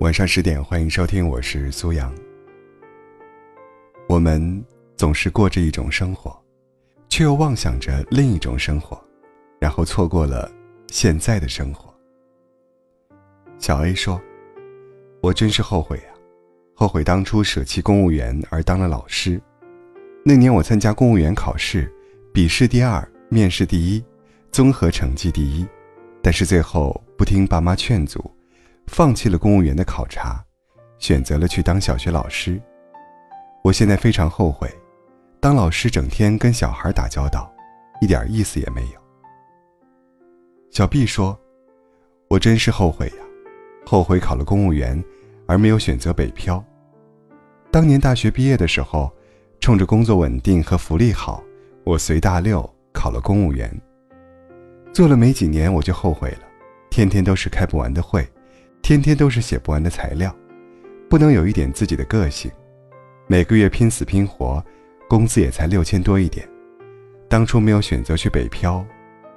晚上10点，欢迎收听，我是苏阳。我们总是过着一种生活，却又妄想着另一种生活，然后错过了现在的生活。小 A 说，我真是后悔啊，后悔当初舍弃公务员而当了老师。那年我参加公务员考试，笔试第2，面试第1，综合成绩第1，但是最后不听爸妈劝阻，放弃了公务员的考察，选择了去当小学老师。我现在非常后悔，当老师整天跟小孩打交道，一点意思也没有。小 B 说，我真是后悔呀，后悔考了公务员而没有选择北漂。当年大学毕业的时候，冲着工作稳定和福利好，我随大6考了公务员。做了没几年我就后悔了，天天都是开不完的会，天天都是写不完的材料，不能有一点自己的个性。每个月拼死拼活，工资也才6000多一点。当初没有选择去北漂，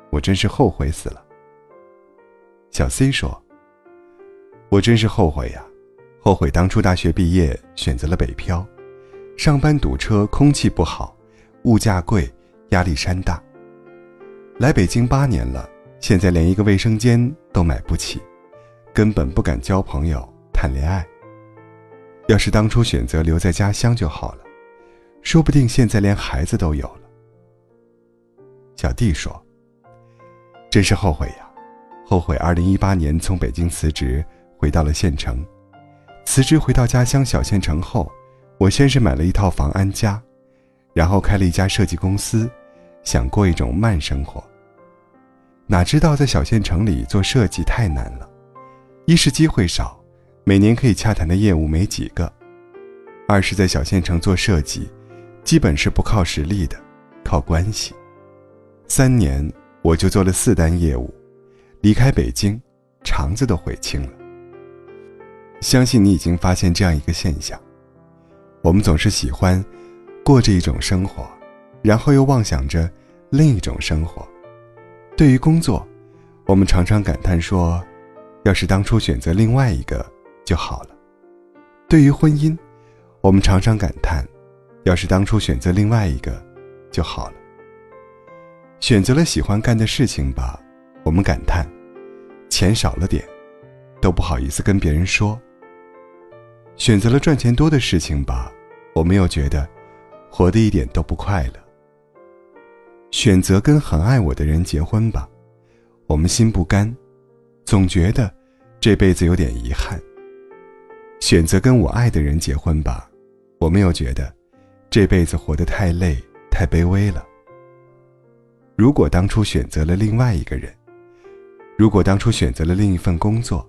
我真是后悔死了。小 C 说，我真是后悔呀，后悔当初大学毕业选择了北漂。上班堵车，空气不好，物价贵，压力山大。来北京8年了，现在连一个卫生间都买不起。根本不敢交朋友谈恋爱，要是当初选择留在家乡就好了，说不定现在连孩子都有了。小弟说，真是后悔呀，后悔2018年从北京辞职回到了县城。辞职回到家乡小县城后，我先是买了一套房安家，然后开了一家设计公司，想过一种慢生活。哪知道在小县城里做设计太难了，一是机会少，每年可以洽谈的业务没几个；二是在小县城做设计，基本是不靠实力的，靠关系。3年我就做了4单业务，离开北京，肠子都悔青了。相信你已经发现这样一个现象：我们总是喜欢过着一种生活，然后又妄想着另一种生活。对于工作，我们常常感叹说，要是当初选择另外一个就好了。对于婚姻，我们常常感叹，要是当初选择另外一个就好了。选择了喜欢干的事情吧，我们感叹钱少了点，都不好意思跟别人说。选择了赚钱多的事情吧，我们又觉得活得一点都不快乐。选择跟很爱我的人结婚吧，我们心不甘，总觉得这辈子有点遗憾。选择跟我爱的人结婚吧，我们又觉得这辈子活得太累太卑微了。如果当初选择了另外一个人，如果当初选择了另一份工作，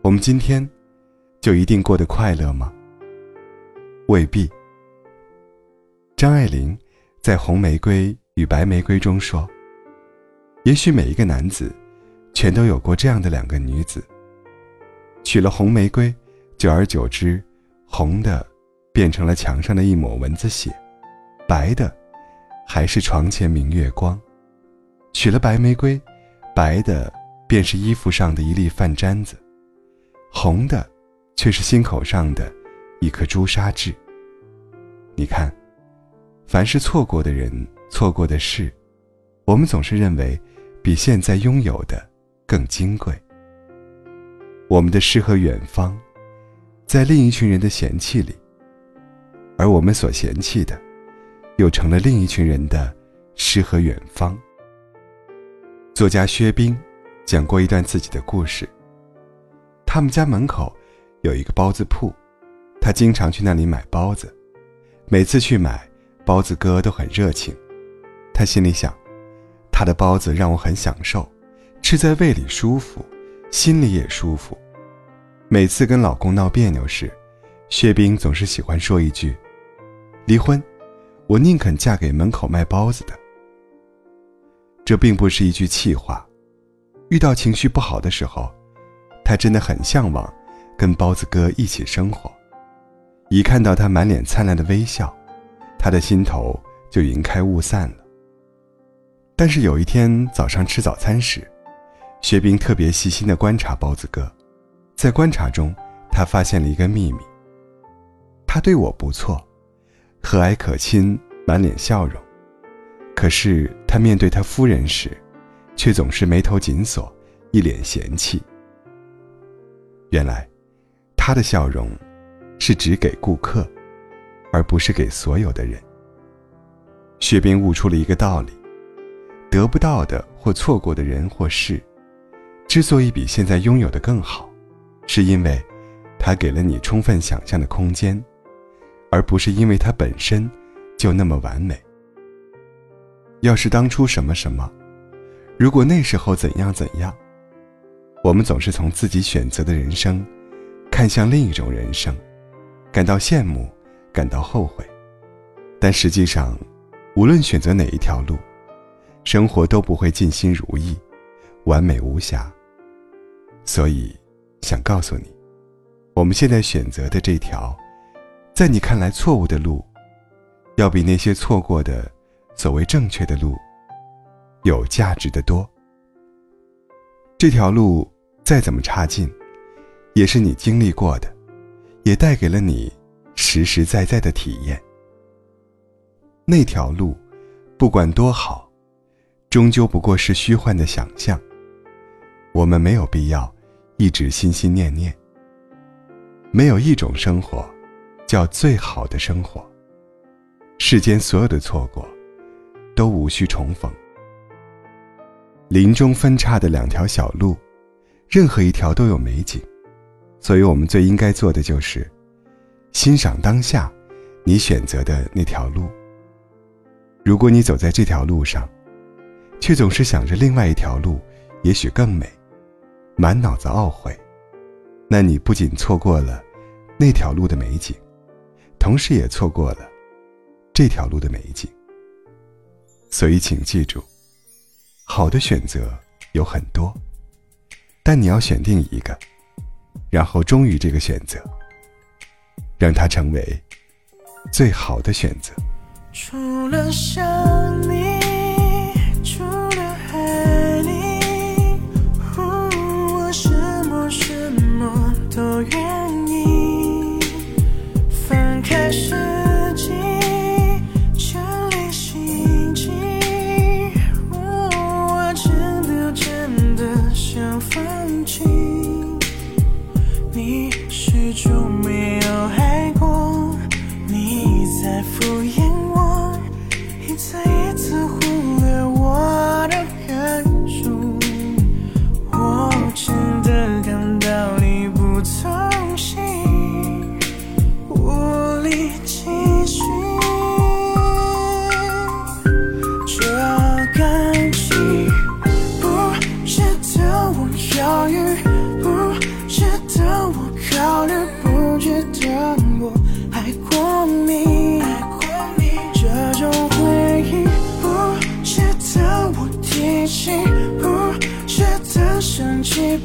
我们今天就一定过得快乐吗？未必。张爱玲在《红玫瑰与白玫瑰》中说，也许每一个男子全都有过这样的2个女子，娶了红玫瑰，久而久之，红的变成了墙上的一抹蚊子血，白的还是床前明月光；娶了白玫瑰，白的便是衣服上的一粒饭粘子，红的却是心口上的一颗朱砂痣。你看，凡是错过的人，错过的事，我们总是认为比现在拥有的更金贵。我们的诗和远方，在另一群人的嫌弃里，而我们所嫌弃的，又成了另一群人的诗和远方。作家薛冰讲过一段自己的故事。他们家门口有一个包子铺，他经常去那里买包子。每次去买，包子哥都很热情。他心里想，他的包子让我很享受，吃在胃里舒服，心里也舒服。每次跟老公闹别扭时，薛冰总是喜欢说一句，离婚，我宁肯嫁给门口卖包子的。这并不是一句气话，遇到情绪不好的时候，他真的很向往跟包子哥一起生活。一看到他满脸灿烂的微笑，他的心头就云开雾散了。但是有一天早上吃早餐时，薛冰特别细心地观察包子哥，在观察中他发现了一个秘密。他对我不错，和蔼可亲，满脸笑容。可是他面对他夫人时，却总是眉头紧锁，一脸嫌弃。原来，他的笑容是只给顾客，而不是给所有的人。薛冰悟出了一个道理：得不到的或错过的人或事，之所以比现在拥有的更好，是因为他给了你充分想象的空间，而不是因为他本身就那么完美。要是当初什么什么，如果那时候怎样怎样，我们总是从自己选择的人生看向另一种人生，感到羡慕，感到后悔。但实际上，无论选择哪一条路，生活都不会尽心如意，完美无瑕。所以想告诉你，我们现在选择的这条在你看来错误的路，要比那些错过的所谓正确的路有价值的多。这条路再怎么差劲，也是你经历过的，也带给了你实实在在的体验。那条路不管多好，终究不过是虚幻的想象，我们没有必要一直心心念念。没有一种生活叫最好的生活，世间所有的错过都无需重逢。林中分岔的两条小路，任何一条都有美景，所以我们最应该做的就是欣赏当下你选择的那条路。如果你走在这条路上，却总是想着另外一条路也许更美，满脑子懊悔，那你不仅错过了那条路的美景，同时也错过了这条路的美景。所以请记住，好的选择有很多，但你要选定一个，然后忠于这个选择，让它成为最好的选择。除了想你，除了爱你，我什么都愿意，放开手。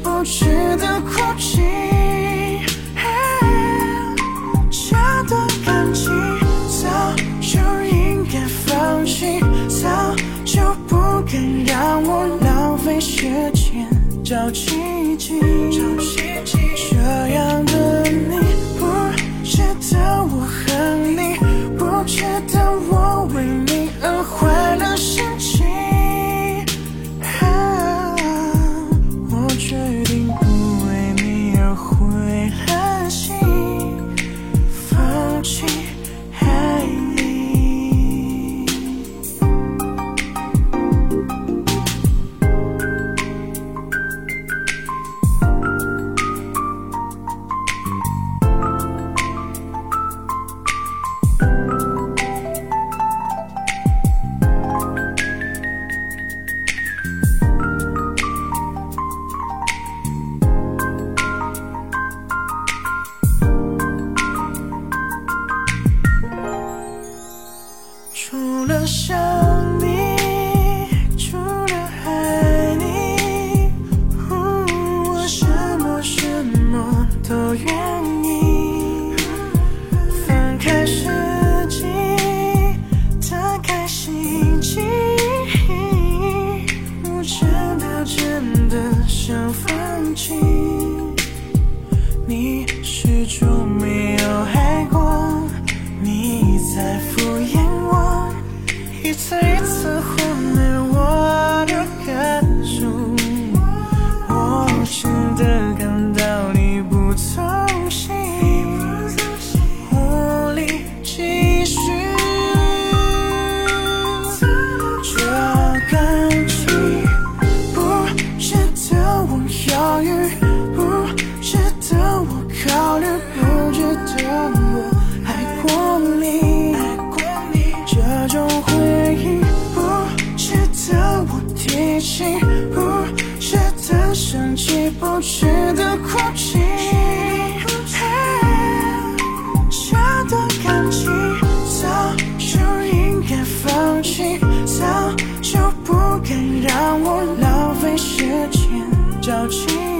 不值得哭泣，这段感情早就应该放弃，早就不该让我浪费时间找奇迹。这样的你不值得我恨你，不值得我为你而坏了心情。真的想放弃你。无解的生气，不值得哭泣，这段感情早就应该放弃，早就不该让我浪费时间着急。